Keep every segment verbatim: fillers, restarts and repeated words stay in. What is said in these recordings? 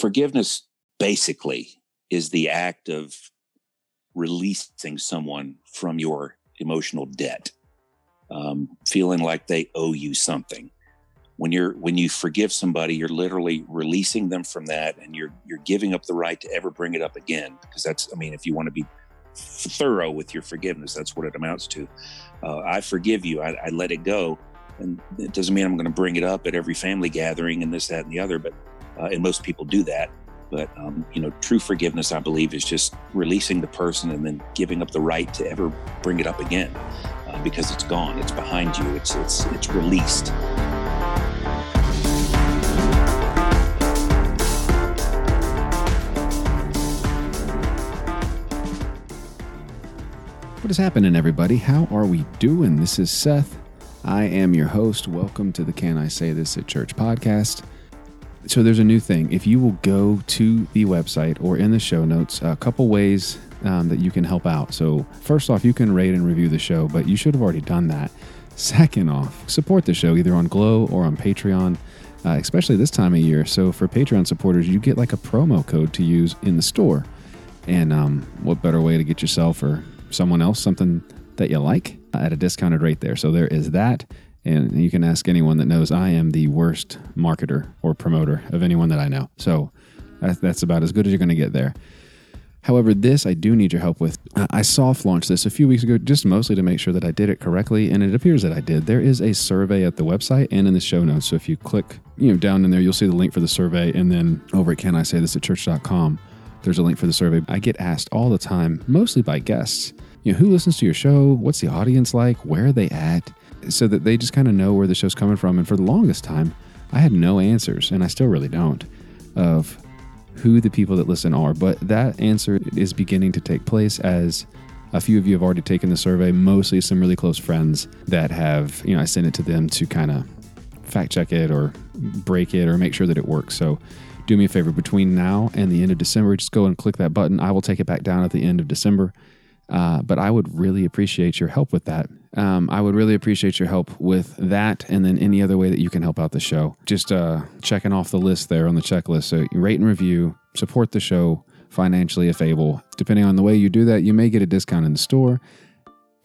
forgiveness basically is the act of releasing someone from your emotional debt, um, feeling like they owe you something. When you're when you forgive somebody, you're literally releasing them from that, and you're you're giving up the right to ever bring it up again. Because that's, I mean, if you want to be thorough with your forgiveness, that's what it amounts to. Uh, I forgive you. I, I let it go, and it doesn't mean I'm going to bring it up at every family gathering and this, that, and the other. But uh, and most people do that. But um, you know, true forgiveness, I believe, is just releasing the person and then giving up the right to ever bring it up again, uh, because it's gone. It's behind you. It's it's it's released. What is happening, everybody? How are we doing? This is Seth. I am your host. Welcome to the Can I Say This at Church podcast. So there's a new thing. If you will go to the website or in the show notes, a couple ways um, that you can help out. So first off, you can rate and review the show, but you should have already done that. Second off, support the show either on Glow or on Patreon, uh, especially this time of year. So for Patreon supporters, you get like a promo code to use in the store. And um, what better way to get yourself or someone else something that you like at a discounted rate there. So there is that. And you can ask anyone that knows I am the worst marketer or promoter of anyone that I know. So that's about as good as you're going to get there. However, this I do need your help with. I soft launched this a few weeks ago, just mostly to make sure that I did it correctly. And it appears that I did. There is a survey at the website and in the show notes. So if you click, you know, down in there, you'll see the link for the survey. And then over at can I say this at church dot com, there's a link for the survey. I get asked all the time, mostly by guests, you know, who listens to your show? What's the audience like? Where are they at? So that they just kind of know where the show's coming from. And for the longest time, I had no answers, and I still really don't, of who the people that listen are. But that answer is beginning to take place as a few of you have already taken the survey, mostly some really close friends that have, you know, I send it to them to kind of fact check it or break it or make sure that it works. So do me a favor, between now and the end of December, just go and click that button. I will take it back down at the end of December. Uh, but I would really appreciate your help with that. Um, I would really appreciate your help with that, and then any other way that you can help out the show. Just uh, checking off the list there on the checklist. So rate and review, support the show financially if able. Depending on the way you do that, you may get a discount in the store.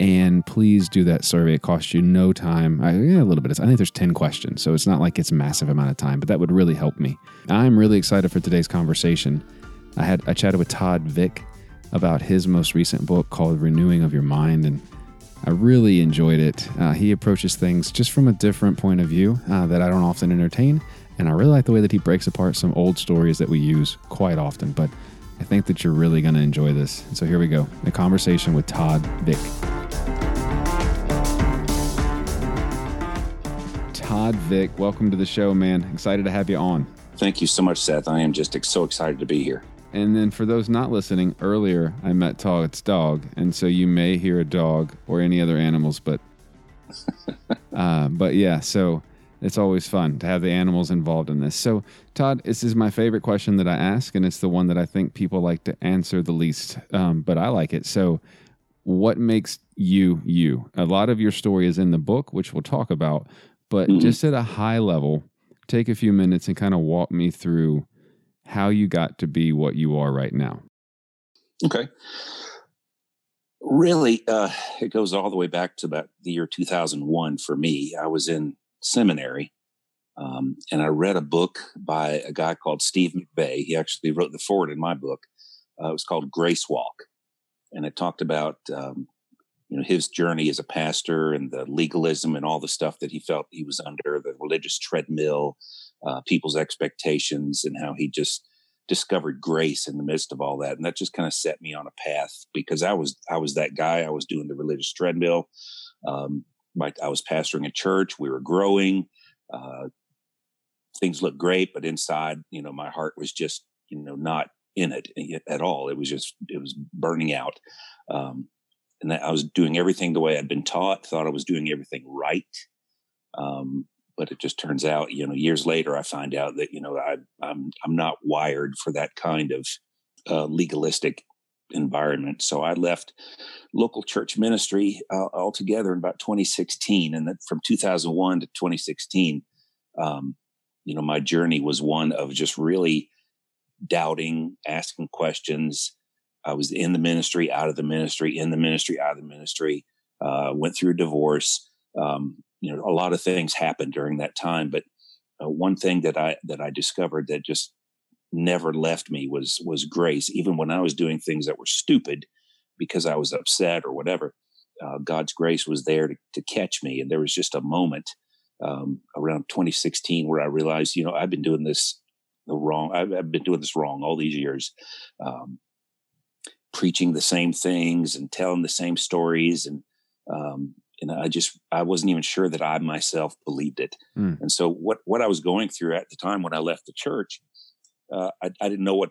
And please do that survey. It costs you no time. I, yeah, a little bit. I think there's ten questions, so it's not like it's a massive amount of time, but that would really help me. I'm really excited for today's conversation. I had I chatted with Todd Vick about his most recent book called Renewing of Your Mind, and I really enjoyed it. Uh, he approaches things just from a different point of view uh, that I don't often entertain, and I really like the way that he breaks apart some old stories that we use quite often, but I think that you're really going to enjoy this. So here we go, a conversation with Todd Vick. Todd Vick, welcome to the show, man. Excited to have you on. Thank you so much, Seth. I am just so excited to be here. And then for those not listening, earlier I met Todd's dog, and so you may hear a dog or any other animals, but uh, but yeah, so it's always fun to have the animals involved in this. So Todd, this is my favorite question that I ask, and it's the one that I think people like to answer the least, um, but I like it. So what makes you, you? A lot of your story is in the book, which we'll talk about, but mm-hmm. just at a high level, take a few minutes and kind of walk me through how you got to be what you are right now. Okay. Really, uh, it goes all the way back to about the year two thousand one for me. I was in seminary, um, and I read a book by a guy called Steve McVey. He actually wrote the foreword in my book. Uh, it was called Grace Walk, and it talked about um, you know, his journey as a pastor and the legalism and all the stuff that he felt he was under, the religious treadmill, Uh, people's expectations, and how he just discovered grace in the midst of all that. And that just kind of set me on a path, because I was I was that guy. I was doing the religious treadmill. Um, my, I was pastoring a church. We were growing. Uh, things looked great, but inside, you know, my heart was just, you know, not in it at all. It was just, it was burning out. Um, and that I was doing everything the way I'd been taught, thought I was doing everything right. Um But it just turns out, you know, years later, I find out that, you know, I, I'm I'm not wired for that kind of uh, legalistic environment. So I left local church ministry uh, altogether in about twenty sixteen. And then from two thousand one to twenty sixteen, um, you know, my journey was one of just really doubting, asking questions. I was in the ministry, out of the ministry, in the ministry, out of the ministry, uh, went through a divorce. Um, you know, a lot of things happened during that time. But uh, one thing that I that I discovered that just never left me was was grace. Even when I was doing things that were stupid because I was upset or whatever, uh, God's grace was there to, to catch me. And there was just a moment um, around twenty sixteen where I realized, you know, I've been doing this the wrong. I've, I've been doing this wrong all these years. Um, preaching the same things and telling the same stories. And, um, and I just, I wasn't even sure that I myself believed it. Mm. And so what, what I was going through at the time when I left the church, uh, I, I didn't know what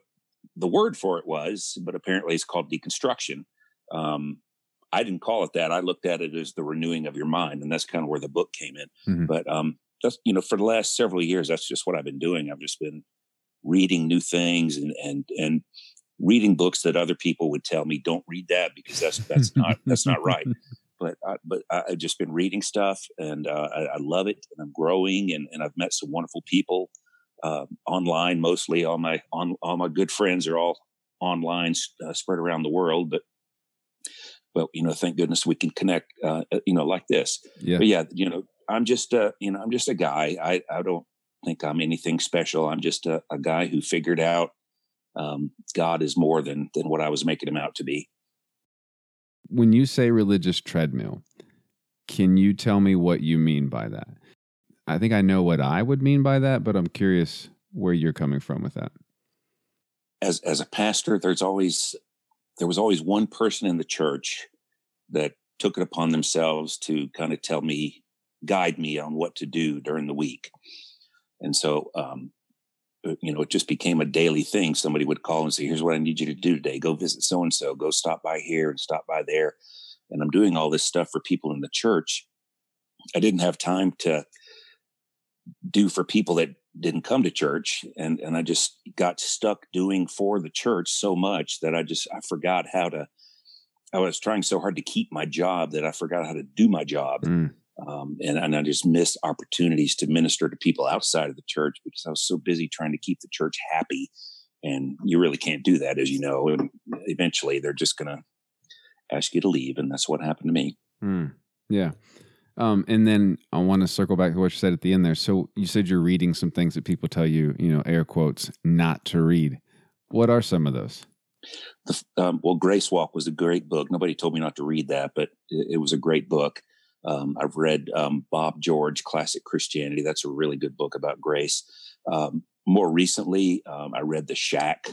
the word for it was, but apparently it's called deconstruction. Um, I didn't call it that. I looked at it as the renewing of your mind. And that's kind of where the book came in. Mm-hmm. But, um, that's, you know, for the last several years, that's just what I've been doing. I've just been reading new things and, and, and, reading books that other people would tell me, don't read that because that's, that's not, that's not right. But, I, but I've just been reading stuff and uh, I, I love it and I'm growing and, and I've met some wonderful people uh, online. Mostly all my, on, all my good friends are all online uh, spread around the world, but, well, you know, thank goodness we can connect, uh, you know, like this. Yeah. But yeah, you know, I'm just uh you know, I'm just a guy. I, I don't think I'm anything special. I'm just a, a guy who figured out, Um, God is more than than what I was making him out to be. When you say religious treadmill, can you tell me what you mean by that? I think I know what I would mean by that, but I'm curious where you're coming from with that. As as a pastor, there's always there was always one person in the church that took it upon themselves to kind of tell me, guide me on what to do during the week. And so um you know, it just became a daily thing. Somebody would call and say, here's what I need you to do today. Go visit so-and-so, go stop by here and stop by there. And I'm doing all this stuff for people in the church. I didn't have time to do for people that didn't come to church. And, and I just got stuck doing for the church so much that I just, I forgot how to, I was trying so hard to keep my job that I forgot how to do my job. Mm. Um, and, and I just missed opportunities to minister to people outside of the church because I was so busy trying to keep the church happy. And you really can't do that, as you know. And eventually, they're just going to ask you to leave. And that's what happened to me. Mm, yeah. Um, and then I want to circle back to what you said at the end there. So you said you're reading some things that people tell you, you know, air quotes, not to read. What are some of those? The, um, well, Grace Walk was a great book. Nobody told me not to read that, but it, it was a great book. Um, I've read um, Bob George, Classic Christianity. That's a really good book about grace. Um, more recently, um, I read The Shack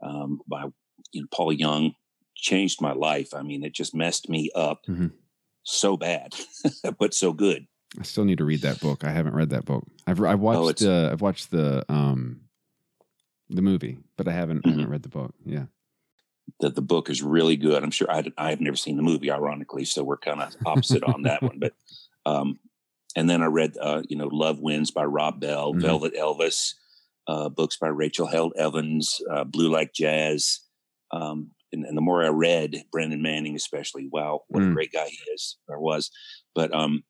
um, by you know, Paul Young. Changed my life. I mean, it just messed me up mm-hmm. so bad, but so good. I still need to read that book. I haven't read that book. I've, I've watched. Oh, uh, I've watched the um, the movie, but I haven't. Mm-hmm. I haven't read the book. Yeah. That the book is really good. I'm sure I, I've never seen the movie, ironically, so we're kind of opposite on that one. But um, and then I read, uh, you know, Love Wins by Rob Bell, mm-hmm. Velvet Elvis, uh, books by Rachel Held Evans, uh, Blue Like Jazz. Um, and, and the more I read, Brennan Manning especially, wow, what mm-hmm. a great guy he is or was. But um,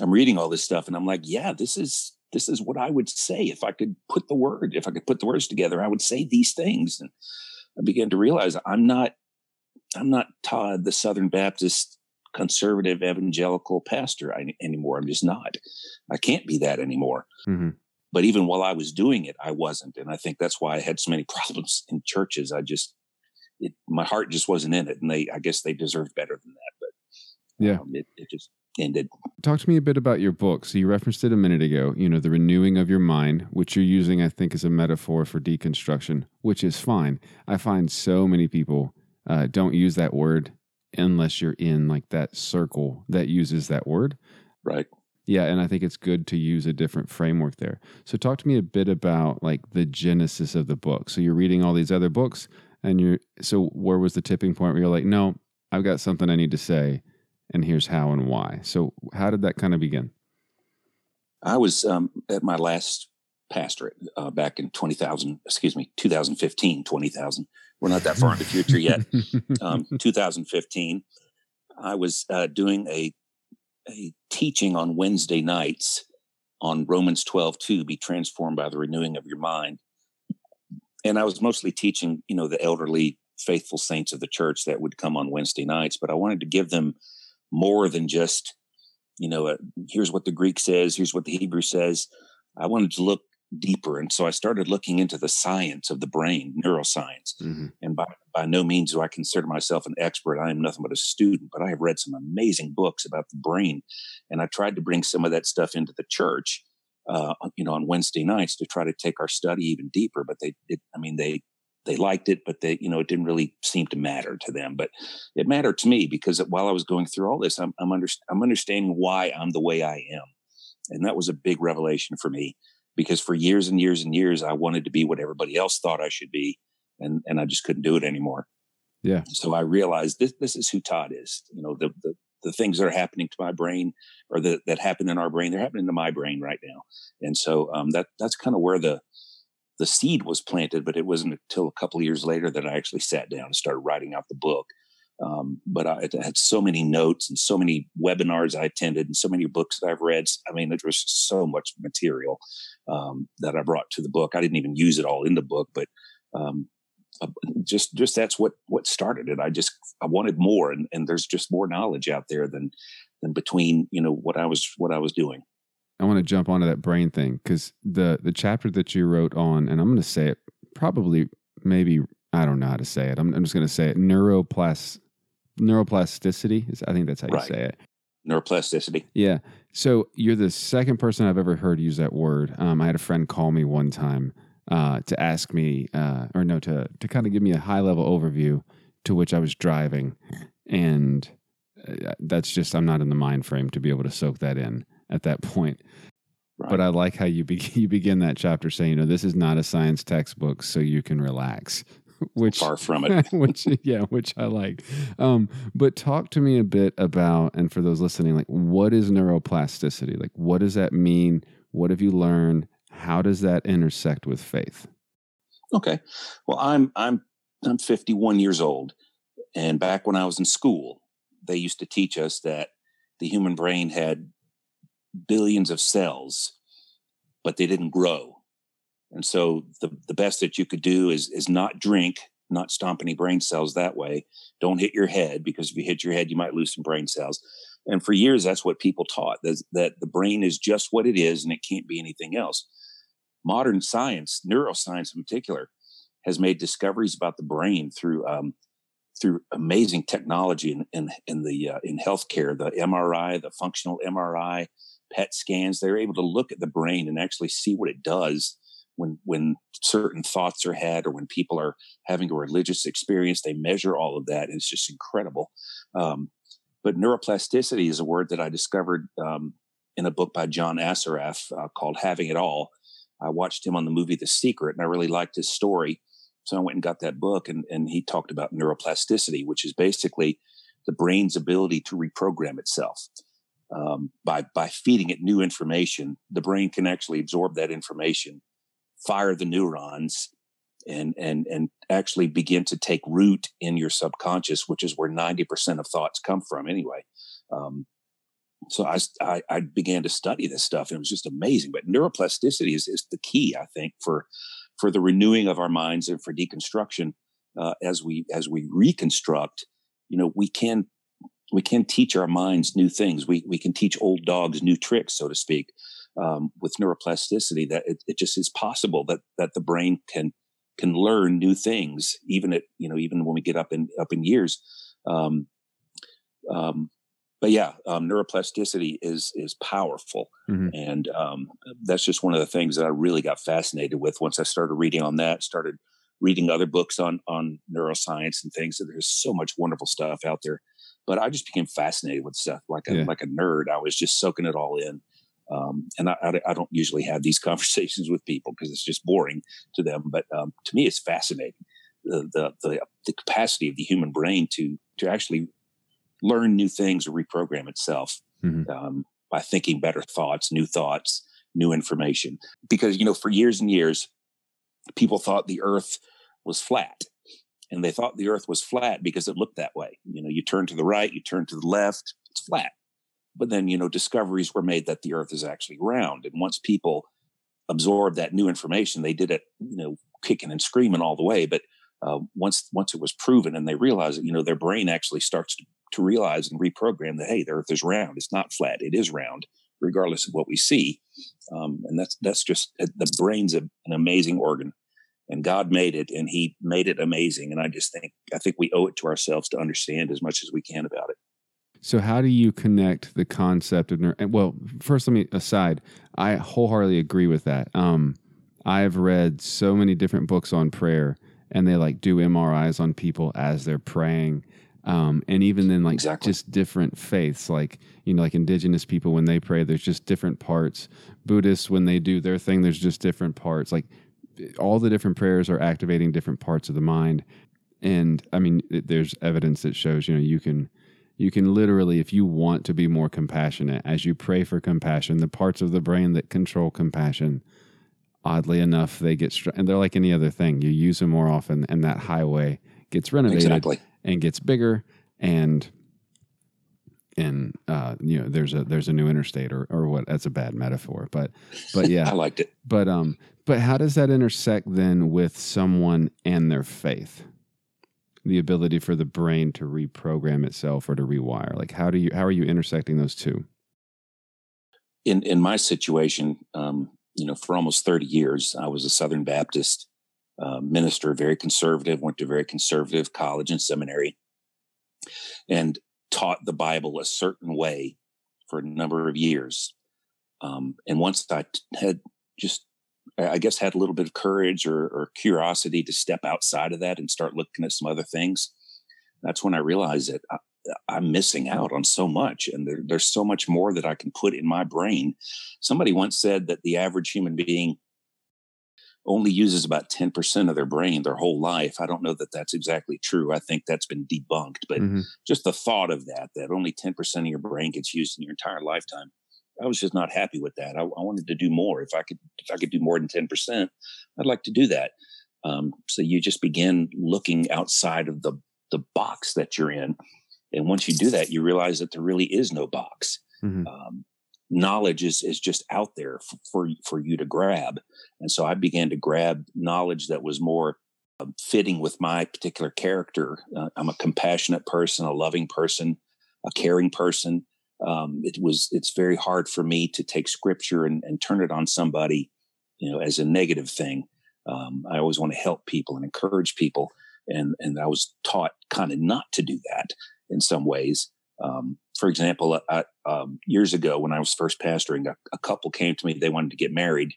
I'm reading all this stuff, and I'm like, yeah, this is this is what I would say if I could put the word, if I could put the words together, I would say these things. And I began to realize I'm not, I'm not Todd, the Southern Baptist conservative evangelical pastor I, anymore. I'm just not. I can't be that anymore. Mm-hmm. But even while I was doing it, I wasn't, and I think that's why I had so many problems in churches. I just, it, my heart just wasn't in it, and they, I guess, they deserved better than that. But yeah, um, it, it just ended. Talk to me a bit about your book. So you referenced it a minute ago. You know, the renewing of your mind, which you're using, I think, as a metaphor for deconstruction, which is fine. I find so many people uh, don't use that word unless you're in like that circle that uses that word. Right. Yeah, and I think it's good to use a different framework there. So talk to me a bit about like the genesis of the book. So you're reading all these other books, and you're so where was the tipping point where you're like, no, I've got something I need to say. And here's how and why. So how did that kind of begin? I was um, at my last pastorate uh, back in twenty thousand, excuse me, two thousand fifteen, twenty thousand. We're not that far in the future yet. Um, two thousand fifteen, I was uh, doing a a teaching on Wednesday nights on Romans twelve two, be transformed by the renewing of your mind. And I was mostly teaching, you know, the elderly faithful saints of the church that would come on Wednesday nights, but I wanted to give them more than just, you know, uh, here's what the Greek says, here's what the Hebrew says. I wanted to look deeper. And so I started looking into the science of the brain, neuroscience. Mm-hmm. And by, by no means do I consider myself an expert. I am nothing but a student, but I have read some amazing books about the brain. And I tried to bring some of that stuff into the church, uh, you know, on Wednesday nights to try to take our study even deeper. But they, it, I mean, they, they liked it, but they, you know, it didn't really seem to matter to them, but it mattered to me because while I was going through all this, I'm, I'm, under, I'm understanding why I'm the way I am. And that was a big revelation for me. Because for years and years and years, I wanted to be what everybody else thought I should be, and, and I just couldn't do it anymore. Yeah. So I realized this this is who Todd is. You know, the the, the things that are happening to my brain, or the, that happen in our brain, they're happening to my brain right now. And so um, that that's kind of where the the seed was planted. But it wasn't until a couple of years later that I actually sat down and started writing out the book. Um, but I, I had so many notes and so many webinars I attended and so many books that I've read. I mean, there was so much material um, that I brought to the book. I didn't even use it all in the book, but um, just just that's what what started it. I just I wanted more, and, and there's just more knowledge out there than than between you know what I was what I was doing. I want to jump onto that brain thing because the the chapter that you wrote on, and I'm going to say it probably maybe I don't know how to say it. I'm, I'm just going to say it. Neuroplast. Neuroplasticity is, I think that's how you right. say it. Neuroplasticity. Yeah. So you're the second person I've ever heard use that word. Um, I had a friend call me one time uh, to ask me, uh, or no, to to kind of give me a high level overview. To which I was driving, and that's just I'm not in the mind frame to be able to soak that in at that point. Right. But I like how you be, you begin that chapter saying, you know, this is not a science textbook, so you can relax. Which, far from it. which, yeah, which I like. Um, but talk to me a bit about, and for those listening, like what is neuroplasticity? Like what does that mean? What have you learned? How does that intersect with faith? Okay. Well, I'm I'm I'm fifty-one years old, and back when I was in school, they used to teach us that the human brain had billions of cells, but they didn't grow. And so the, the best that you could do is is not drink, not stomp any brain cells that way. Don't hit your head, because if you hit your head, you might lose some brain cells. And for years, that's what people taught, that, that the brain is just what it is and it can't be anything else. Modern science, neuroscience in particular, has made discoveries about the brain through um, through amazing technology in in, in the uh, in healthcare, the M R I, the functional M R I, P E T scans. They're able to look at the brain and actually see what it does. When when certain thoughts are had, or when people are having a religious experience, they measure all of that. And it's just incredible. Um, but neuroplasticity is a word that I discovered um, in a book by John Assaraf uh, called Having It All. I watched him on the movie The Secret, and I really liked his story. So I went and got that book, and, and he talked about neuroplasticity, which is basically the brain's ability to reprogram itself. Um, by by feeding it new information, the brain can actually absorb that information, fire the neurons, and and and actually begin to take root in your subconscious, which is where ninety percent of thoughts come from anyway. Um, so I, I, I began to study this stuff, and it was just amazing. But neuroplasticity is, is the key, I think, for for the renewing of our minds and for deconstruction. Uh, as we as we reconstruct, you know, we can we can teach our minds new things. We we can teach old dogs new tricks, so to speak. Um, with neuroplasticity, that it, it just is possible that that the brain can can learn new things, even at you know even when we get up in up in years. Um, um, but yeah, um, neuroplasticity is is powerful, mm-hmm. and um, that's just one of the things that I really got fascinated with once I started reading on that. Started reading other books on on neuroscience and things. So there's so much wonderful stuff out there, but I just became fascinated with stuff like a, yeah. like a nerd. I was just soaking it all in. Um, and I, I don't usually have these conversations with people because it's just boring to them. But um, to me, it's fascinating, the, the the the capacity of the human brain to to actually learn new things or reprogram itself mm-hmm. um, by thinking better thoughts, new thoughts, new information. Because, you know, for years and years, people thought the earth was flat, and they thought the earth was flat because it looked that way. You know, you turn to the right, you turn to the left, it's flat. But then, you know, discoveries were made that the earth is actually round. And once people absorbed that new information, they did it, you know, kicking and screaming all the way. But uh, once once it was proven and they realized it, you know, their brain actually starts to, to realize and reprogram that, hey, the earth is round. It's not flat. It is round, regardless of what we see. Um, and that's that's just, the brain's a, an amazing organ. And God made it, and he made it amazing. And I just think, I think we owe it to ourselves to understand as much as we can about it. So how do you connect the concept of, well, first let me aside, I wholeheartedly agree with that. Um, I've read so many different books on prayer, and they like do M R Is on people as they're praying. Um, and even then, like exactly. just different faiths, like, you know, like indigenous people, when they pray, there's just different parts. Buddhists, when they do their thing, there's just different parts. Like all the different prayers are activating different parts of the mind. And I mean, there's evidence that shows, you know, you can, you can literally, if you want to be more compassionate, as you pray for compassion, the parts of the brain that control compassion, oddly enough, they get, str- and they're like any other thing. You use them more often, and that highway gets renovated. Exactly. And gets bigger, and and uh, you know, there's a there's a new interstate, or or what? That's a bad metaphor, but but yeah, I liked it. But um, but how does that intersect then with someone and their faith? The ability for the brain to reprogram itself or to rewire. Like how do you how are you intersecting those two? In in my situation, um, you know, for almost thirty years, I was a Southern Baptist. Uh, minister, very conservative, went to very conservative college and seminary, and taught the Bible a certain way for a number of years. Um, and once I had just, I guess, had a little bit of courage or, or curiosity to step outside of that and start looking at some other things, that's when I realized that I, I'm missing out on so much, and there, there's so much more that I can put in my brain. Somebody once said that the average human being only uses about ten percent of their brain their whole life. I don't know that that's exactly true. I think that's been debunked, but mm-hmm. just the thought of that, that only ten percent of your brain gets used in your entire lifetime. I was just not happy with that. I, I wanted to do more. If I could, if I could do more than ten percent, I'd like to do that. Um, so you just begin looking outside of the, the box that you're in. And once you do that, you realize that there really is no box. Mm-hmm. Um, knowledge is, is just out there for, for, for you to grab. And so I began to grab knowledge that was more um, fitting with my particular character. Uh, I'm a compassionate person, a loving person, a caring person. Um, it was, it's very hard for me to take scripture and, and turn it on somebody, you know, as a negative thing. Um, I always want to help people and encourage people. And, and I was taught kind of not to do that in some ways. Um, for example, I, um, years ago when I was first pastoring, a, a couple came to me, they wanted to get married.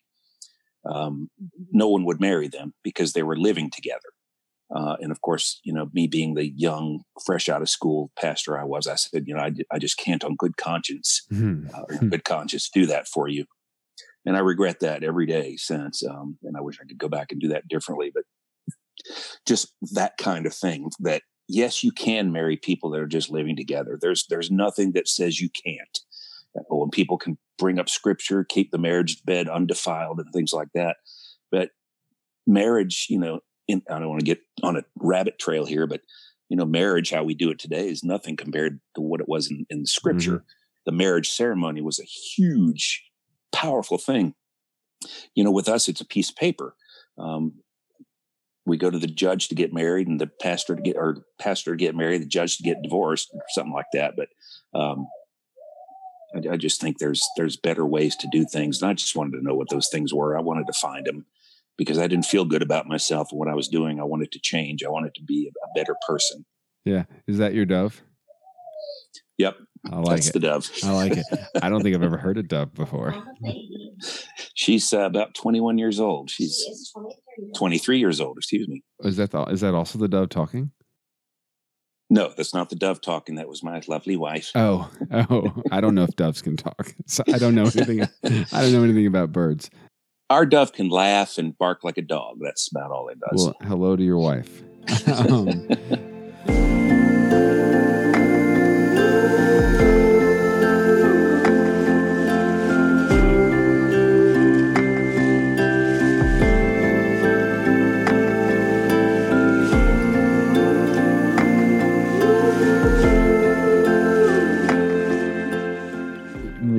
Um, no one would marry them because they were living together. Uh, and of course, you know, me being the young, fresh out of school pastor I was, I said, you know, I, I just can't on good conscience, mm-hmm. uh, or good conscience do that for you. And I regret that every day since, um, and I wish I could go back and do that differently, but just that kind of thing that, yes, you can marry people that are just living together. There's there's nothing that says you can't. When people can bring up scripture, keep the marriage bed undefiled and things like that. But marriage, you know, in, I don't want to get on a rabbit trail here, but, you know, marriage, how we do it today is nothing compared to what it was in, in the scripture. Mm-hmm. The marriage ceremony was a huge, powerful thing. You know, with us, it's a piece of paper. Um, we go to the judge to get married and the pastor to get, or pastor to get married, the judge to get divorced or something like that. But, um, I just think there's there's better ways to do things. And I just wanted to know what those things were. I wanted to find them because I didn't feel good about myself and what I was doing. I wanted to change. I wanted to be a better person. Yeah. Is that your dove? Yep. I like That's it. the dove. I like it. I don't think I've ever heard a dove before. She's uh, about twenty-one years old. She's twenty-three years old. Excuse me. Is that the, is that also the dove talking? No, that's not the dove talking. That was my lovely wife. Oh, oh! I don't know if doves can talk. So I don't know anything. I don't know anything about birds. Our dove can laugh and bark like a dog. That's about all it does. Well, hello to your wife. um,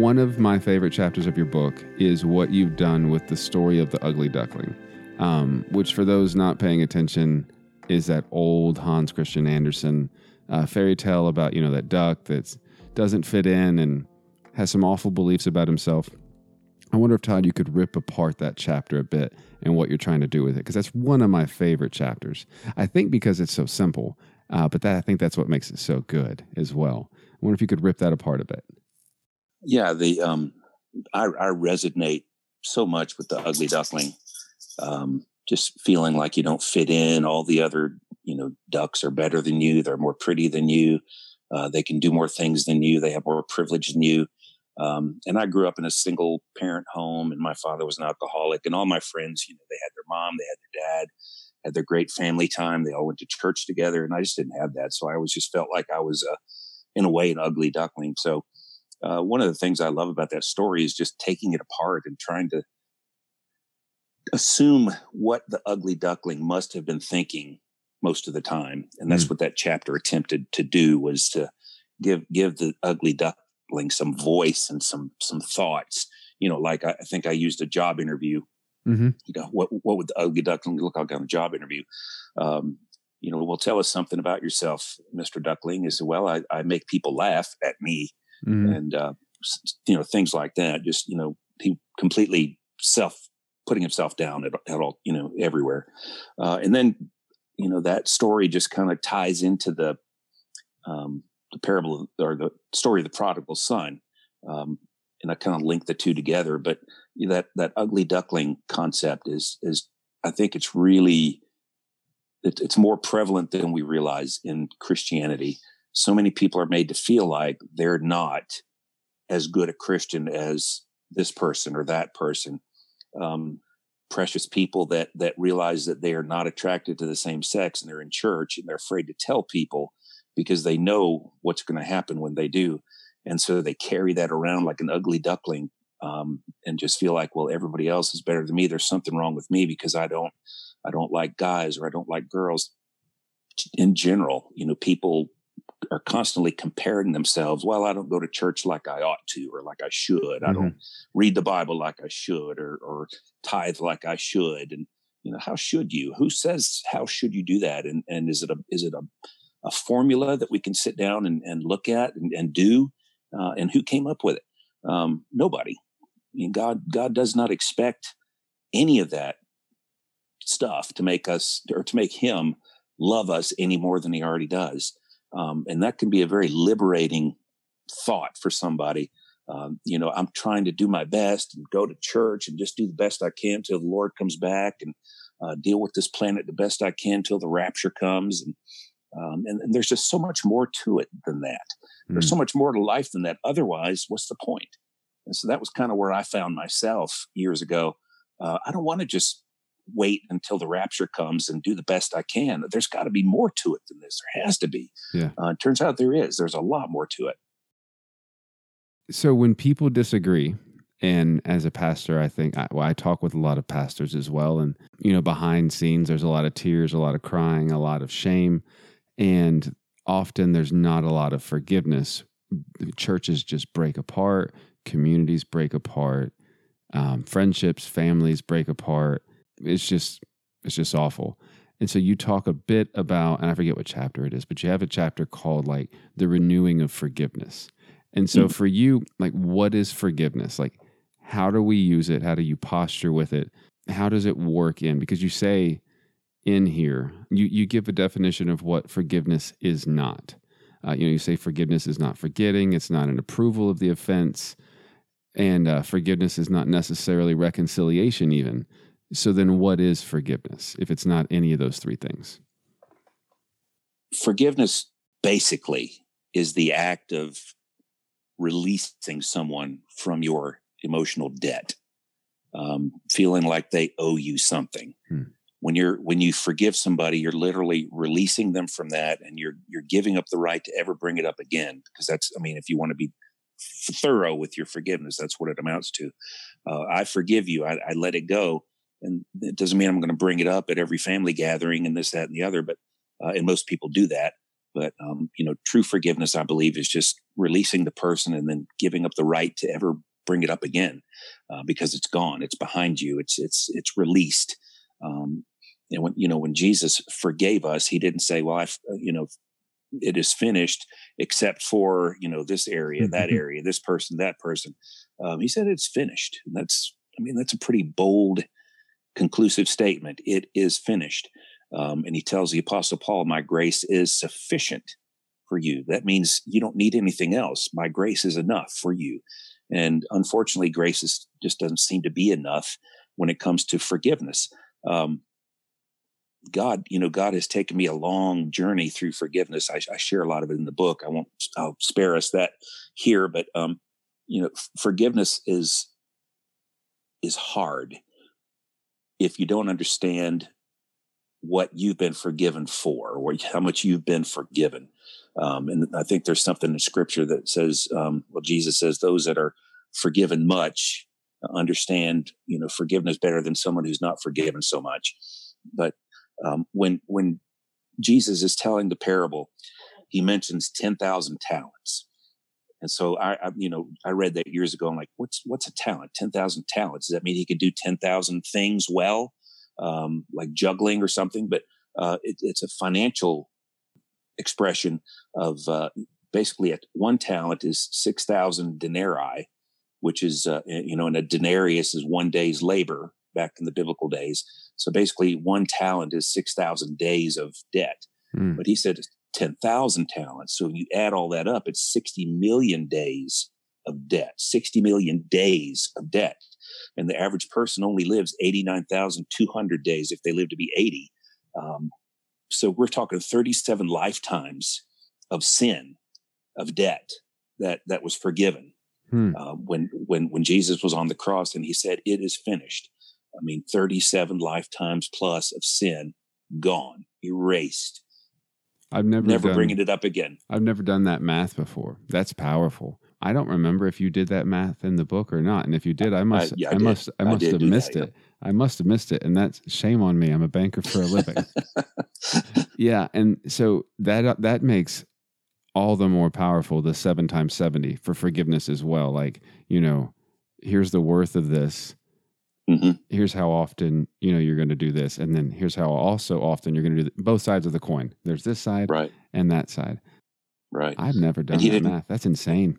One of my favorite chapters of your book is what you've done with the story of the ugly duckling. um, which for those not paying attention is that old Hans Christian Andersen uh, fairy tale about, you know, that duck that doesn't fit in and has some awful beliefs about himself. I wonder if, Todd, you could rip apart that chapter a bit and what you're trying to do with it, because that's one of my favorite chapters. I think because it's so simple, uh, but that, I think that's what makes it so good as well. I wonder if you could rip that apart a bit. Yeah, the um, I, I resonate so much with the ugly duckling, um, just feeling like you don't fit in. All the other, you know, ducks are better than you. They're more pretty than you. Uh, they can do more things than you. They have more privilege than you. Um, and I grew up in a single parent home, and my father was an alcoholic, and all my friends, you know, they had their mom, they had their dad, had their great family time. They all went to church together, and I just didn't have that. So I always just felt like I was, uh, in a way, an ugly duckling. So, uh, one of the things I love about that story is just taking it apart and trying to assume what the ugly duckling must have been thinking most of the time. And that's mm-hmm. what that chapter attempted to do, was to give, give the ugly duck some voice and some some thoughts, you know, like I, I think I used a job interview, mm-hmm. you know, what what would the ugly duckling look like on a job interview? Um, you know, well, tell us something about yourself, Mister Duckling. Is, well, I, I make people laugh at me mm-hmm. and, uh, you know, things like that. Just, you know, he completely self putting himself down at, at all, you know, everywhere. Uh, and then, you know, that story just kind of ties into the, um, the parable or the story of the prodigal son. Um, and I kind of link the two together, but that, that ugly duckling concept is, is, I think it's really, it, it's more prevalent than we realize in Christianity. So many people are made to feel like they're not as good a Christian as this person or that person. Um, precious people that, that realize that they are not attracted to the same sex, and they're in church and they're afraid to tell people, because they know what's going to happen when they do. And so they carry that around like an ugly duckling, um, and just feel like, well, everybody else is better than me. There's something wrong with me because I don't, I don't like guys, or I don't like girls in general. You know, people are constantly comparing themselves. Well, I don't go to church like I ought to, or like I should. Mm-hmm. I don't read the Bible like I should, or, or tithe like I should. And, you know, how should you? Who says, how should you do that? And, and is it a, is it a, a formula that we can sit down and, and look at and, and do, uh, and who came up with it? Um, nobody. I mean, God, God does not expect any of that stuff to make us, or to make him love us any more than he already does. Um, and that can be a very liberating thought for somebody. Um, you know, I'm trying to do my best and go to church and just do the best I can till the Lord comes back, and, uh, deal with this planet the best I can till the rapture comes. And, Um, and, and there's just so much more to it than that. There's mm. so much more to life than that. Otherwise, what's the point? And so that was kind of where I found myself years ago. Uh, I don't want to just wait until the rapture comes and do the best I can. There's got to be more to it than this. There has to be. Yeah. Uh, it turns out there is. There's a lot more to it. So when people disagree, and as a pastor, I think I, well, I talk with a lot of pastors as well. And, you know, behind scenes, there's a lot of tears, a lot of crying, a lot of shame. And often there's not a lot of forgiveness. Churches just break apart, communities break apart, um, friendships, families break apart. It's just, it's just awful. And so you talk a bit about, and I forget what chapter it is, but you have a chapter called like the renewing of forgiveness. And so mm-hmm. for you, like, what is forgiveness? Like, how do we use it? How do you posture with it? How does it work in? Because you say, in here, you, you give a definition of what forgiveness is not. Uh, you know, you say forgiveness is not forgetting, it's not an approval of the offense, and uh, forgiveness is not necessarily reconciliation even. So then what is forgiveness if it's not any of those three things? Forgiveness basically is the act of releasing someone from your emotional debt, um, feeling like they owe you something. Hmm. When you're, when you forgive somebody, you're literally releasing them from that, and you're, you're giving up the right to ever bring it up again. Because that's, I mean, if you want to be f- thorough with your forgiveness, that's what it amounts to. Uh, I forgive you. I, I let it go. And it doesn't mean I'm going to bring it up at every family gathering and this, that, and the other, but, uh, and most people do that. But, um, you know, true forgiveness, I believe, is just releasing the person and then giving up the right to ever bring it up again, uh, because it's gone. It's behind you. It's, it's, it's released. Um, and when, you know, when Jesus forgave us, he didn't say, well, I, you know, it is finished except for, you know, this area, that area, this person, that person. Um, he said, it's finished. And that's, I mean, that's a pretty bold, conclusive statement. It is finished. Um, and he tells the Apostle Paul, my grace is sufficient for you. That means you don't need anything else. My grace is enough for you. And unfortunately, grace is, just doesn't seem to be enough when it comes to forgiveness. Um, God, you know, God has taken me a long journey through forgiveness. I, I share a lot of it in the book. I won't, I'll spare us that here, but, um, you know, forgiveness is, is hard if you don't understand what you've been forgiven for, or how much you've been forgiven. Um, and I think there's something in scripture that says, um, well, Jesus says those that are forgiven much understand, you know, forgiveness better than someone who's not forgiven so much. But, um, when, when Jesus is telling the parable, he mentions ten thousand talents. And so I, I, you know, I read that years ago. I'm like, what's, what's a talent? ten thousand talents. Does that mean he could do ten thousand things well? Um, like juggling or something, but, uh, it, it's a financial expression of, uh, basically at one talent is six thousand denarii, which is, uh, you know, and a denarius is one day's labor back in the biblical days. So basically one talent is six thousand days of debt, mm. but he said ten thousand talents. So you add all that up, it's sixty million days of debt, sixty million days of debt. And the average person only lives eighty-nine thousand two hundred days if they live to be eighty. Um, so we're talking thirty-seven lifetimes of sin, of debt that, that was forgiven. Hmm. Uh, when, when, when Jesus was on the cross and he said, it is finished. I mean, thirty-seven lifetimes plus of sin gone, erased. I've never, never done, bringing it up again. I've never done that math before. That's powerful. I don't remember if you did that math in the book or not. And if you did, I must, I, yeah, I, I must, I must I have missed that, it. Yeah. I must have missed it. And that's shame on me. I'm a banker for a living. Yeah. And so that, that makes all the more powerful, the seven times seventy for forgiveness as well. Like, you know, here's the worth of this. Mm-hmm. Here's how often, you know, you're going to do this. And then here's how also often you're going to do th- both sides of the coin. There's this side right. and that side. Right. I've never done that math. That's insane.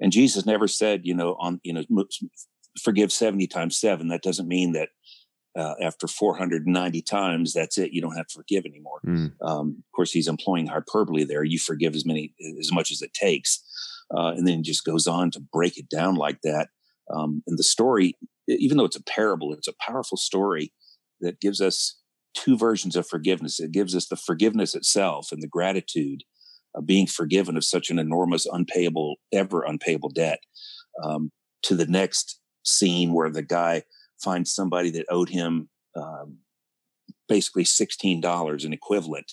And Jesus never said, you know, on, you know, forgive seventy times seven. That doesn't mean that uh, after four hundred ninety times, that's it. You don't have to forgive anymore. Mm. Um, of course, he's employing hyperbole there. You forgive as many, as much as it takes. Uh, and then he just goes on to break it down like that. Um, and the story, even though it's a parable, it's a powerful story that gives us two versions of forgiveness. It gives us the forgiveness itself and the gratitude of being forgiven of such an enormous, unpayable, ever unpayable debt, um, to the next scene where the guy finds somebody that owed him um, basically sixteen dollars, an equivalent,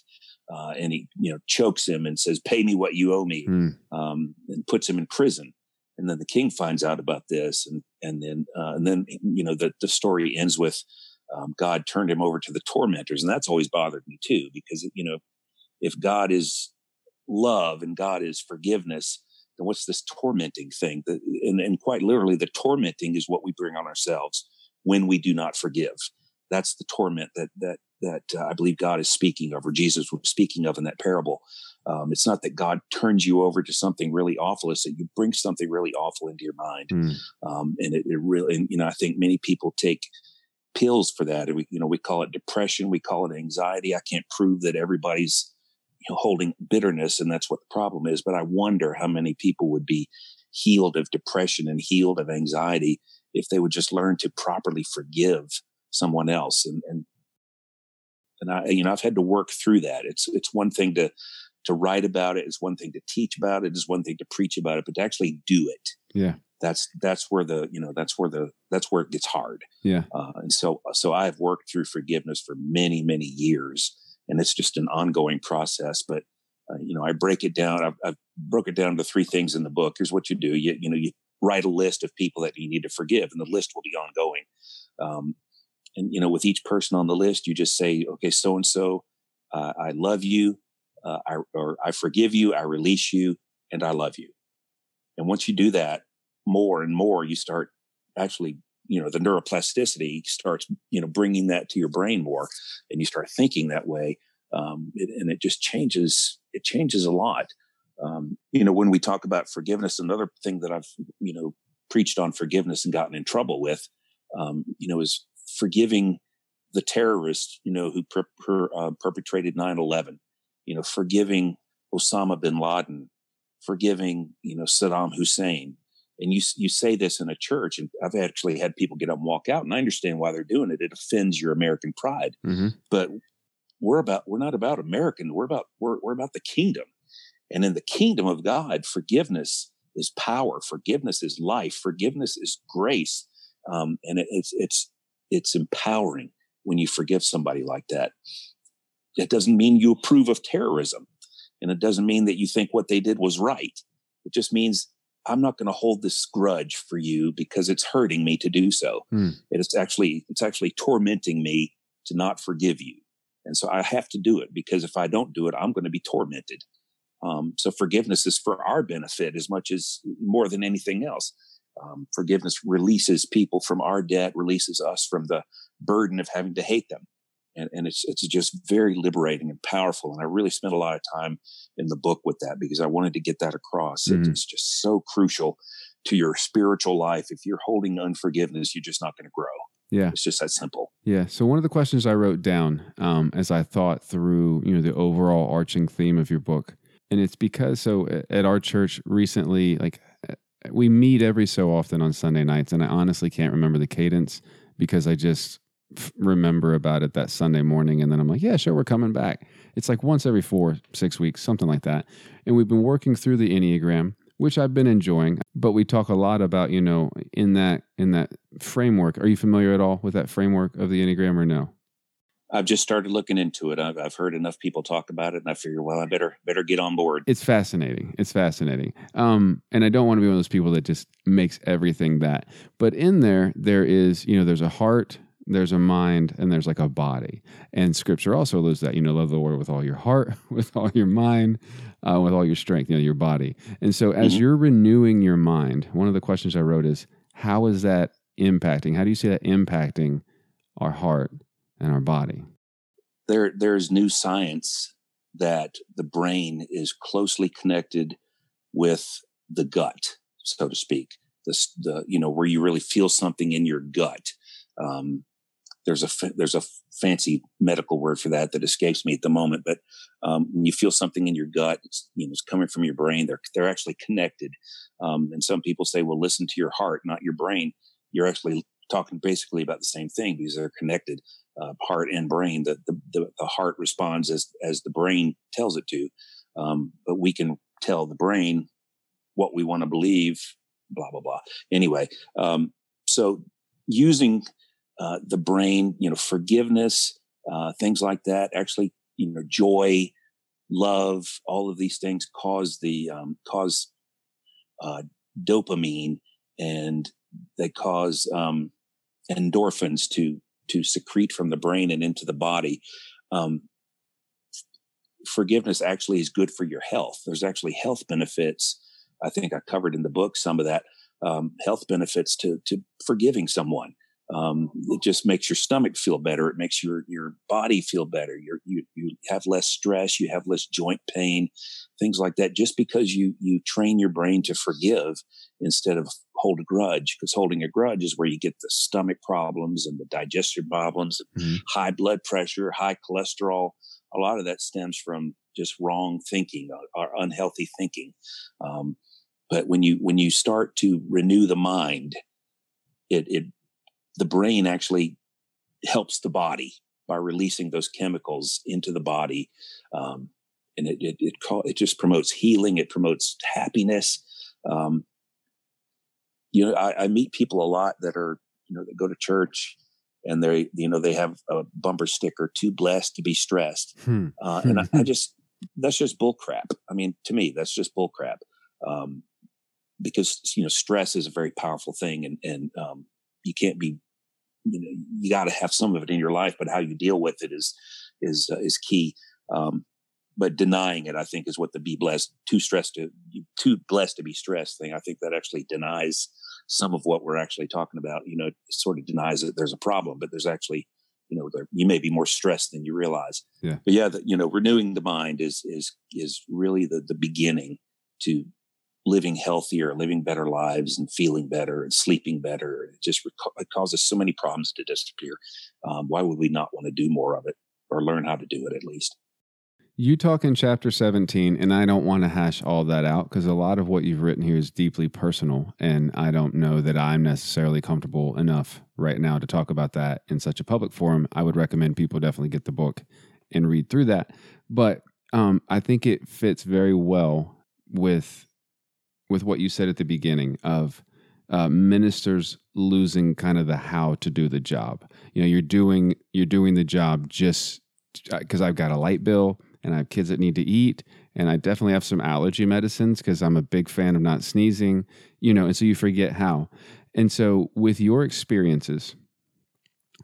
uh, and he, you know, chokes him and says, pay me what you owe me, mm. um, and puts him in prison. And then the king finds out about this. And, and then, uh, and then, you know, the, the story ends with um, God turned him over to the tormentors. And that's always bothered me too, because, you know, if God is love and God is forgiveness, then what's this tormenting thing? The, and, and quite literally, the tormenting is what we bring on ourselves when we do not forgive. That's the torment that, that, that uh, I believe God is speaking of, or Jesus was speaking of in that parable. Um, it's not that God turns you over to something really awful. It's that you bring something really awful into your mind. Mm. Um, and it, it really, and, you know, I think many people take pills for that. And we, you know, we call it depression. We call it anxiety. I can't prove that everybody's, you know, holding bitterness and that's what the problem is. But I wonder how many people would be healed of depression and healed of anxiety if they would just learn to properly forgive someone else. And, and, and I, you know, I've had to work through that. It's, it's one thing to, To write about it, is one thing to teach about it, is one thing to preach about it, but to actually do it. Yeah. That's, that's where the, you know, that's where the, that's where it gets hard. Yeah. Uh, and so, so I've worked through forgiveness for many, many years, and it's just an ongoing process. But, uh, you know, I break it down. I've, I've broke it down into three things in the book. Here's what you do. You, you know, you write a list of people that you need to forgive, and the list will be ongoing. Um, and, you know, with each person on the list, you just say, okay, so-and-so, uh, I love you. Uh, I, or I forgive you, I release you, and I love you. And once you do that more and more, you start actually you know, the neuroplasticity starts, you know, bringing that to your brain more, and you start thinking that way. Um, it, and it just changes, it changes a lot. Um, you know, when we talk about forgiveness, another thing that I've, you know, preached on forgiveness and gotten in trouble with, um, you know, is forgiving the terrorists, you know, who per, per, uh, perpetrated nine eleven, you know, forgiving Osama bin Laden, forgiving, you know, Saddam Hussein. And you you say this in a church, and I've actually had people get up and walk out, and I understand why they're doing it. It offends your American pride. Mm-hmm. But we're about we're not about American. We're about we're we're about the kingdom. And in the kingdom of God, forgiveness is power. Forgiveness is life. Forgiveness is grace. Um, and it, it's it's it's empowering when you forgive somebody like that. That doesn't mean you approve of terrorism, and it doesn't mean that you think what they did was right. It just means I'm not going to hold this grudge for you because it's hurting me to do so. Mm. It's actually, it's actually tormenting me to not forgive you. And so I have to do it, because if I don't do it, I'm going to be tormented. Um, so forgiveness is for our benefit as much as more than anything else. Um, forgiveness releases people from our debt, releases us from the burden of having to hate them. And, and it's, it's just very liberating and powerful. And I really spent a lot of time in the book with that, because I wanted to get that across. Mm-hmm. It's just so crucial to your spiritual life. If you're holding unforgiveness, you're just not going to grow. Yeah. It's just that simple. Yeah. So one of the questions I wrote down um, as I thought through, you know, the overall arching theme of your book, and it's because, so at our church recently, like we meet every so often on Sunday nights, and I honestly can't remember the cadence, because I just remember about it that Sunday morning, and then I'm like, yeah, sure, we're coming back. It's like once every four, six weeks, something like that. And we've been working through the Enneagram, which I've been enjoying, but we talk a lot about, you know, in that in that framework. Are you familiar at all with that framework of the Enneagram, or no? I've just started looking into it. I've, I've heard enough people talk about it, and I figure, well, I better better get on board. It's fascinating. It's fascinating. Um, and I don't want to be one of those people that just makes everything that. But in there, there is, you know, there's a heart, there's a mind, and there's like a body. And scripture also alludes that, you know, love the Lord with all your heart, with all your mind, uh, with all your strength, you know, your body. And so as mm-hmm. you're renewing your mind, one of the questions I wrote is, how is that impacting? How do you see that impacting our heart and our body? There, there's new science that the brain is closely connected with the gut, so to speak, the, the you know, where you really feel something in your gut. Um, There's a there's a fancy medical word for that that escapes me at the moment, but um, when you feel something in your gut, it's, you know, it's coming from your brain. They're they're actually connected. Um, and some people say, well, listen to your heart, not your brain. You're actually talking basically about the same thing, because they're connected, uh, heart and brain. The, the the the heart responds as as the brain tells it to, um, but we can tell the brain what we want to believe. Blah blah blah. Anyway, um, so using Uh, the brain, you know, forgiveness, uh, things like that. Actually, you know, joy, love, all of these things cause the um, cause uh, dopamine, and they cause um, endorphins to to secrete from the brain and into the body. Um, forgiveness actually is good for your health. There's actually health benefits. I think I covered in the book some of that, um, health benefits to to forgiving someone. Um, it just makes your stomach feel better. It makes your, your body feel better. You're, you, you have less stress, you have less joint pain, things like that, just because you, you train your brain to forgive instead of hold a grudge, because holding a grudge is where you get the stomach problems and the digestive problems, mm-hmm. high blood pressure, high cholesterol. A lot of that stems from just wrong thinking or, or unhealthy thinking. Um, but when you, when you start to renew the mind, it, it, the brain actually helps the body by releasing those chemicals into the body. Um, and it, it, it, call, it just promotes healing. It promotes happiness. Um, you know, I, I meet people a lot that are, you know, that go to church and they, you know, they have a bumper sticker, too blessed to be stressed. Hmm. Uh, and I, I just, that's just bull crap. I mean, to me, that's just bull crap. Um, because, you know, stress is a very powerful thing, and, and, um, you can't be, you know, you got to have some of it in your life, but how you deal with it is, is, uh, is key. Um, but denying it, I think, is what the be blessed, too stressed to, too blessed to be stressed thing. I think that actually denies some of what we're actually talking about, you know, sort of denies that there's a problem, but there's actually, you know, there, you may be more stressed than you realize. Yeah. But yeah, the, you know, renewing the mind is, is, is really the, the beginning to living healthier, living better lives and feeling better and sleeping better. It just rec- it causes so many problems to disappear. Um, why would we not want to do more of it or learn how to do it at least? You talk in chapter seventeen, and I don't want to hash all that out because a lot of what you've written here is deeply personal, and I don't know that I'm necessarily comfortable enough right now to talk about that in such a public forum. I would recommend people definitely get the book and read through that, but um, I think it fits very well with with what you said at the beginning of uh, ministers losing kind of the how to do the job. You know, you're doing you're doing the job just because I've got a light bill, and I have kids that need to eat, and I definitely have some allergy medicines because I'm a big fan of not sneezing, you know, and so you forget how. And so with your experiences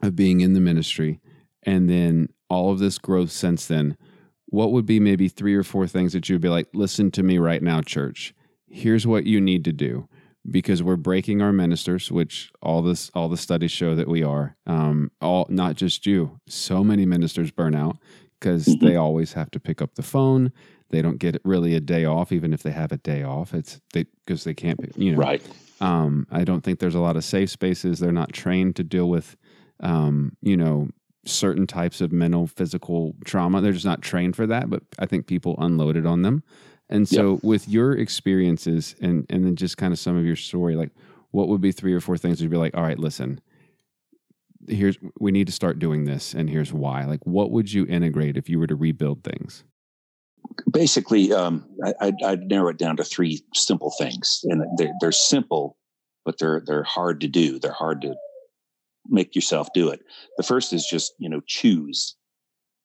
of being in the ministry and then all of this growth since then, what would be maybe three or four things that you would be like, listen to me right now, church, here's what you need to do because we're breaking our ministers, which all this, all the studies show that we are, um, all, not just you, so many ministers burn out. Because mm-hmm. they always have to pick up the phone. They don't get really a day off, even if they have a day off. It's they because they can't, you know. Right. Um, I don't think there's a lot of safe spaces. They're not trained to deal with, um, you know, certain types of mental, physical trauma. They're just not trained for that. But I think people unloaded on them. And so, yep. with your experiences and and then just kind of some of your story, like what would be three or four things you'd be like, all right, listen. Here's, we need to start doing this and here's why, like, what would you integrate if you were to rebuild things? Basically, um, I, I'd, I'd narrow it down to three simple things, and they're, they're simple, but they're, they're hard to do. They're hard to make yourself do it. The first is just, you know, choose.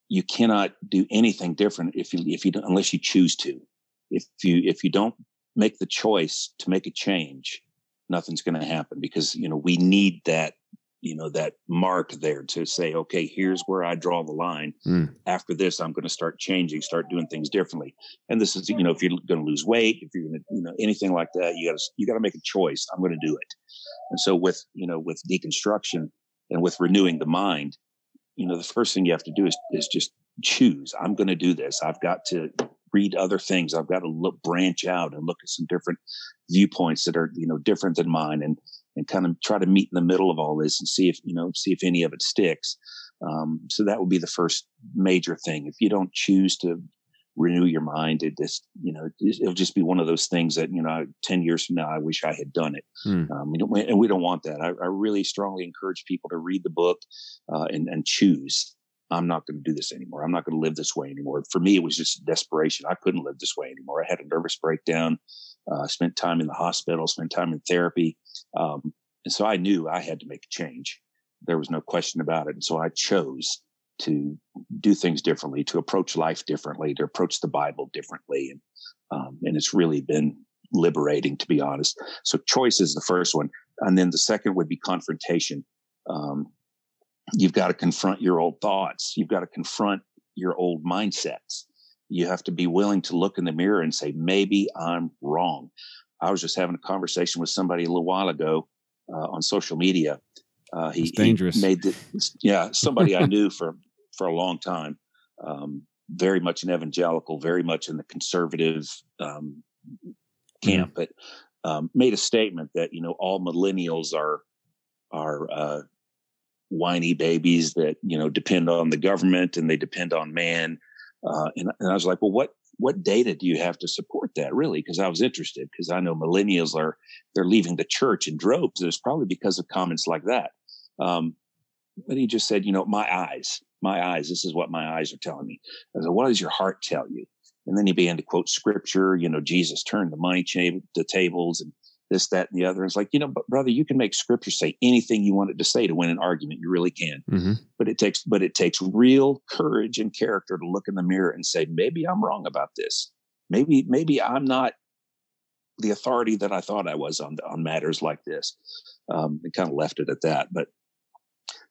You cannot do anything different if you, if you don't, unless you choose to, if you, if you don't make the choice to make a change, nothing's going to happen because, you know, we need that, you know, that mark there to say, okay, here's where I draw the line. Mm. After this, I'm going to start changing, start doing things differently. And this is, you know, if you're going to lose weight, if you're going to, you know, anything like that, you got to, you got to make a choice. I'm going to do it. And so with, you know, with deconstruction and with renewing the mind, you know, the first thing you have to do is, is just choose. I'm going to do this. I've got to read other things. I've got to look, branch out and look at some different viewpoints that are, you know, different than mine. And, and kind of try to meet in the middle of all this and see if, you know, see if any of it sticks. Um, so that would be the first major thing. If you don't choose to renew your mind, it just, you know, it'll just be one of those things that, you know, ten years from now, I wish I had done it. Mm. Um, we don't, and we don't want that. I, I really strongly encourage people to read the book uh, and, and choose. I'm not going to do this anymore. I'm not going to live this way anymore. For me, it was just desperation. I couldn't live this way anymore. I had a nervous breakdown, uh, spent time in the hospital, spent time in therapy. Um, and so I knew I had to make a change. There was no question about it. And so I chose to do things differently, to approach life differently, to approach the Bible differently. And, um, and it's really been liberating, to be honest. So choice is the first one. And then the second would be confrontation. Um, you've got to confront your old thoughts. You've got to confront your old mindsets. You have to be willing to look in the mirror and say, maybe I'm wrong. I was just having a conversation with somebody a little while ago uh, on social media. Uh, he, it's dangerous. He made the, yeah, somebody I knew for for a long time, um, very much an evangelical, very much in the conservative um, camp, mm. but um, made a statement that, you know, all millennials are are uh, whiny babies that, you know, depend on the government and they depend on man. Uh, and, and I was like, well, what? What data do you have to support that, really? Because I was interested, because I know millennials are, they're leaving the church in droves. It's probably because of comments like that. Um, but he just said, you know, my eyes, my eyes, this is what my eyes are telling me. I said, what does your heart tell you? And then he began to quote scripture, you know, Jesus turned the money chain, the tables and this, that, and the other. It's like, you know, but brother, you can make scripture say anything you want it to say to win an argument. You really can. Mm-hmm. But it takes, but it takes real courage and character to look in the mirror and say, maybe I'm wrong about this. Maybe, maybe I'm not the authority that I thought I was on, on matters like this. Um, and kind of left it at that, but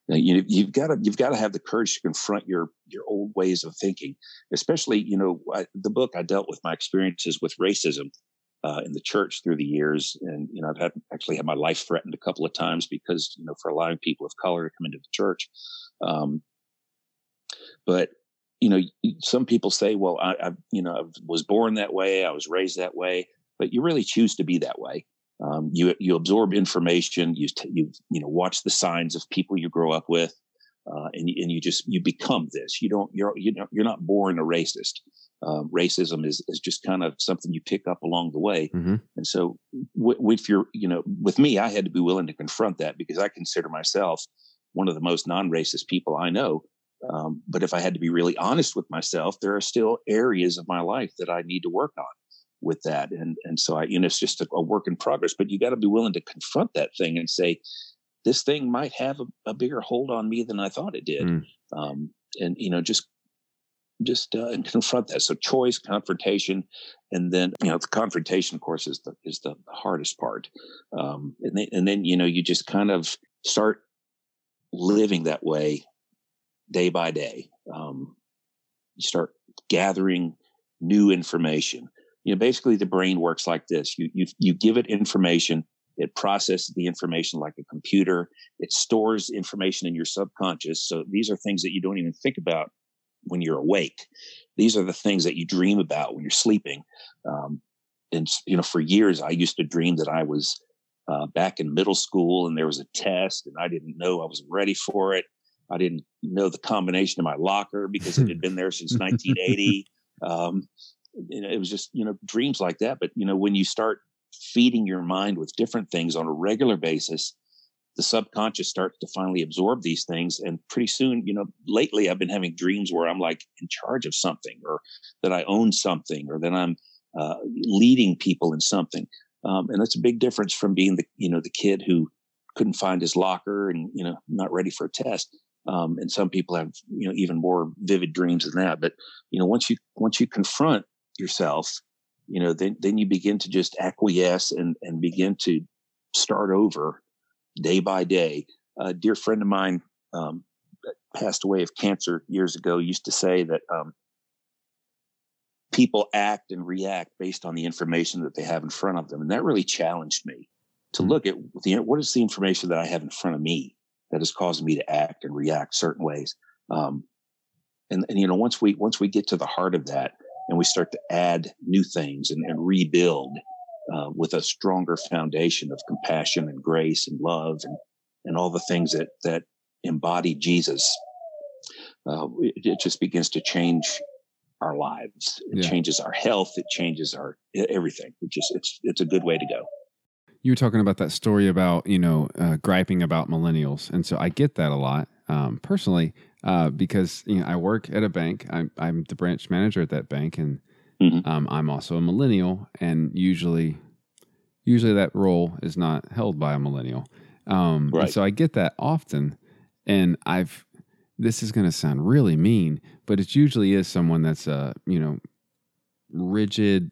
you know, you've got to, you've got to have the courage to confront your, your old ways of thinking, especially, you know, I, the book, I dealt with my experiences with racism. uh, in the church through the years. And, you know, I've had, actually had my life threatened a couple of times because, you know, for allowing people of color to come into the church. Um, but, you know, some people say, well, I, I, you know, I was born that way. I was raised that way, but you really choose to be that way. Um, you, you absorb information, you, t- you, you know, watch the signs of people you grow up with, uh, and, and you just, you become this. You don't, you're, you know, you're not born a racist. Um, racism is, is just kind of something you pick up along the way. Mm-hmm. And so w- with your, you know, with me, I had to be willing to confront that because I consider myself one of the most non-racist people I know. Um, but if I had to be really honest with myself, there are still areas of my life that I need to work on with that. And, and so I, you know, it's just a, a work in progress, but you got to be willing to confront that thing and say, this thing might have a, a bigger hold on me than I thought it did. Mm. Um, and, you know, just, just, uh, and confront that. So choice, confrontation, and then, you know, the confrontation, of course, is the, is the hardest part. Um, and then, and then, you know, you just kind of start living that way day by day. Um, you start gathering new information. You know, basically the brain works like this. You, you, you give it information. It processes the information like a computer. It stores information in your subconscious. So these are things that you don't even think about when you're awake. These are the things that you dream about when you're sleeping. Um, and, you know, for years, I used to dream that I was uh, back in middle school and there was a test and I didn't know I was ready for it. I didn't know the combination of my locker because it had been there since nineteen eighty. Um, It was just, you know, dreams like that. But, you know, when you start feeding your mind with different things on a regular basis, the subconscious starts to finally absorb these things. And pretty soon, you know, lately I've been having dreams where I'm like in charge of something, or that I own something, or that I'm uh, leading people in something. Um, and that's a big difference from being the, you know, the kid who couldn't find his locker and, you know, not ready for a test. Um, and some people have, you know, even more vivid dreams than that. But, you know, once you, once you confront yourself, you know, then, then you begin to just acquiesce and, and begin to start over day by day. A dear friend of mine um, passed away of cancer years ago, used to say that um, people act and react based on the information that they have in front of them. And that really challenged me to look at the, what is the information that I have in front of me that is causing me to act and react certain ways. Um, and, and, you know, once we, once we get to the heart of that, and we start to add new things and, and rebuild uh, with a stronger foundation of compassion and grace and love and, and all the things that, that embody Jesus. Uh, it, it just begins to change our lives. It yeah. changes our health. It changes our everything. It just, it's, it's a good way to go. You were talking about that story about, you know, uh, griping about millennials. And so I get that a lot um, personally. Uh, because you know, I work at a bank. I'm, I'm the branch manager at that bank, and mm-hmm. um, I'm also a millennial. And usually, usually that role is not held by a millennial. Um, right. And so I get that often, and I've. This is going to sound really mean, but it usually is someone that's a you know, rigid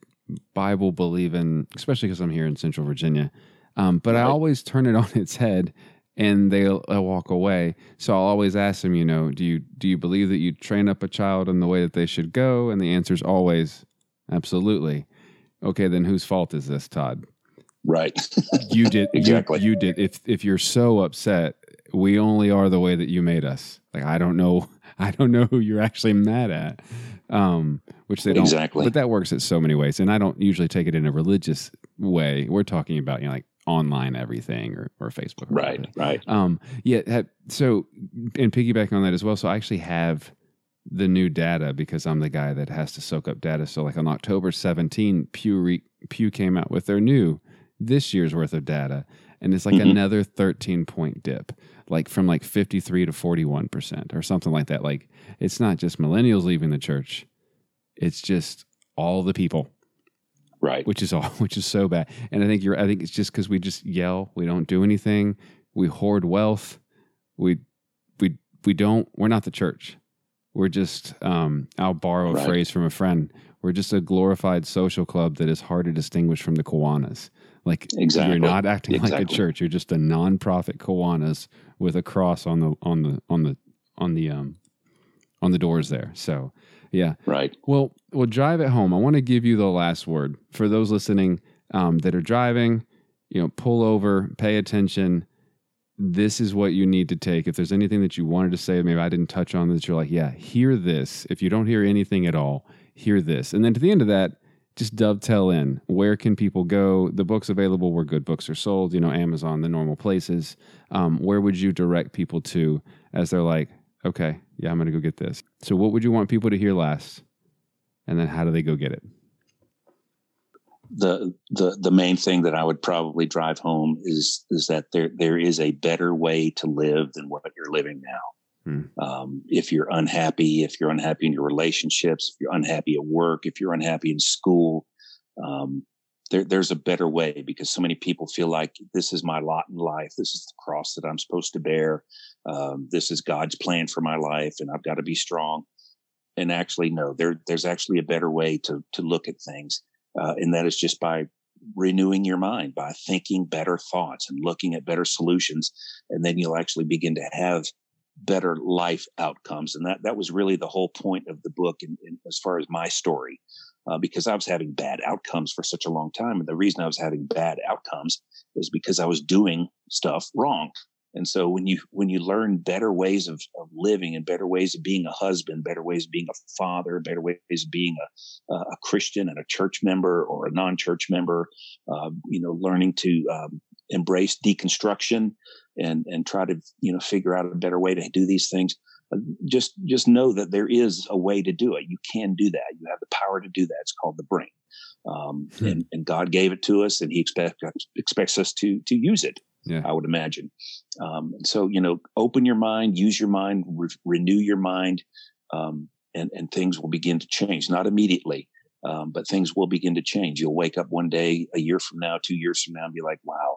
Bible believing, especially because I'm here in Central Virginia. Um, but right. I always turn it on its head. And they'll, they'll walk away. So I'll always ask them, you know, do you do you believe that you train up a child in the way that they should go? And the answer is always, absolutely. Okay, then whose fault is this, Todd? Right. You did exactly. You, you did. If if you're so upset, we only are the way that you made us. Like I don't know, I don't know who you're actually mad at. Um, which they don't. Exactly. But that works in so many ways, and I don't usually take it in a religious way. We're talking about you know like. online everything or, or Facebook. Or right, whatever. right. Um, yeah, so, and piggybacking on that as well, so I actually have the new data because I'm the guy that has to soak up data. So like on October seventeenth, Pew, re, Pew came out with their new, this year's worth of data, and it's like mm-hmm. another thirteen-point dip, like from like fifty-three to forty-one percent or something like that. Like it's not just millennials leaving the church, it's just all the people. Right. Which is all, which is so bad. And I think you're, I think it's just because we just yell, we don't do anything, we hoard wealth, we, we, we don't, we're not the church. We're just, um, I'll borrow a right. phrase from a friend. We're just a glorified social club that is hard to distinguish from the Kiwanis. Like exactly. you're not acting exactly. like a church. You're just a nonprofit Kiwanis with a cross on the, on the, on the, on the, um, on the doors there. So yeah. Right. Well, we'll drive it home. I want to give you the last word. For those listening, um, that are driving, you know, pull over, pay attention. This is what you need to take. If there's anything that you wanted to say, maybe I didn't touch on that, you're like, yeah, hear this. If you don't hear anything at all, hear this. And then to the end of that, just dovetail in. Where can people go? The book's available where good books are sold, you know, Amazon, the normal places. Um, where would you direct people to as they're like, okay, yeah, I'm going to go get this. So what would you want people to hear last? And then how do they go get it? The, the, the main thing that I would probably drive home is, is that there, there is a better way to live than what you're living now. Hmm. Um, if you're unhappy, if you're unhappy in your relationships, if you're unhappy at work, if you're unhappy in school, um, there, there's a better way, because so many people feel like this is my lot in life. This is the cross that I'm supposed to bear. Um, this is God's plan for my life, and I've got to be strong. And actually, no, there, there's actually a better way to, to look at things. Uh, and that is just by renewing your mind, by thinking better thoughts and looking at better solutions. And then you'll actually begin to have better life outcomes. And that, that was really the whole point of the book, in, in, as far as my story, uh, because I was having bad outcomes for such a long time. And the reason I was having bad outcomes is because I was doing stuff wrong. And so when you when you learn better ways of, of living, and better ways of being a husband, better ways of being a father, better ways of being a, a Christian and a church member or a non-church member, uh, you know, learning to um, embrace deconstruction and and try to, you know, figure out a better way to do these things. Just just know that there is a way to do it. You can do that. You have the power to do that. It's called the brain. Um, hmm. and, and God gave it to us, and he expect, expects us to to use it. Yeah. I would imagine. Um, so, you know, open your mind, use your mind, re- renew your mind, um, and, and things will begin to change. Not immediately, um, but things will begin to change. You'll wake up one day, a year from now, two years from now, and be like, wow,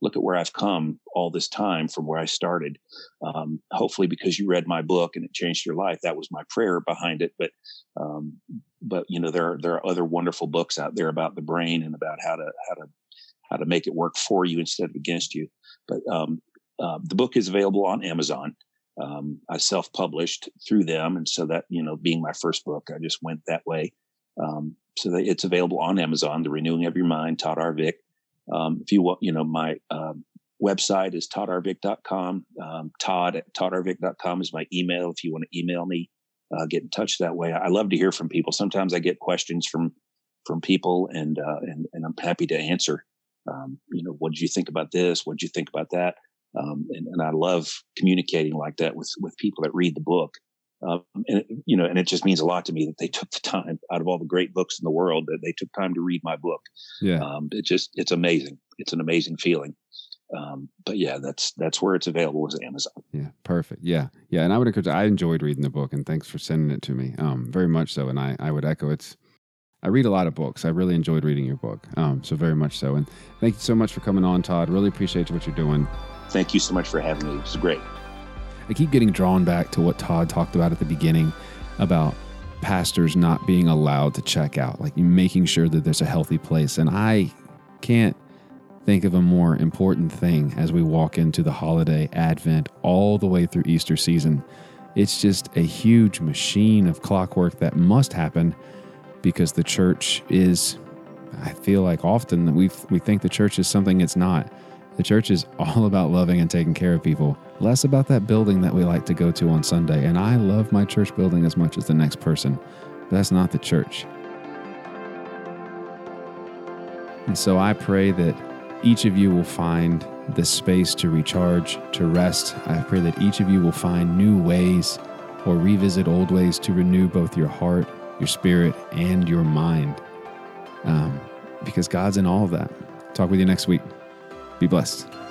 look at where I've come all this time from where I started. Um, hopefully because you read my book and it changed your life. That was my prayer behind it. But, um, but you know, there are, there are other wonderful books out there about the brain and about how to, how to, how to make it work for you instead of against you. But um, uh, the book is available on Amazon. Um, I self-published through them. And so that, you know, being my first book, I just went that way. Um, so that it's available on Amazon, The Renewing of Your Mind, Todd R. Vick. Um, if you want, you know, my um, website is todd r vick dot com. Um, Todd at todd r vick dot com is my email. If you want to email me, uh, get in touch that way. I love to hear from people. Sometimes I get questions from, from people and, uh, and, and I'm happy to answer. Um, you know, what did you think about this? What did you think about that? Um, and, and I love communicating like that with, with people that read the book. Um, and, it, you know, and it just means a lot to me that they took the time out of all the great books in the world that they took time to read my book. Yeah. Um, it just, it's amazing. It's an amazing feeling. Um, but yeah, that's, that's where it's available, is Amazon. Yeah. Perfect. Yeah. Yeah. And I would encourage, I enjoyed reading the book, and thanks for sending it to me. Um, very much so. And I, I would echo it's, I read a lot of books. I really enjoyed reading your book. Um, so very much so. And thank you so much for coming on, Todd. Really appreciate what you're doing. Thank you so much for having me. It was great. I keep getting drawn back to what Todd talked about at the beginning about pastors not being allowed to check out, like making sure that there's a healthy place. And I can't think of a more important thing as we walk into the holiday, Advent, all the way through Easter season. It's just a huge machine of clockwork that must happen, because the church is, I feel like often that we we think the church is something it's not. The church is all about loving and taking care of people, less about that building that we like to go to on Sunday. And I love my church building as much as the next person, but that's not the church. And so I pray that each of you will find this space to recharge, to rest. I pray that each of you will find new ways or revisit old ways to renew both your heart, your spirit, and your mind, um, because God's in all of that. Talk with you next week. Be blessed.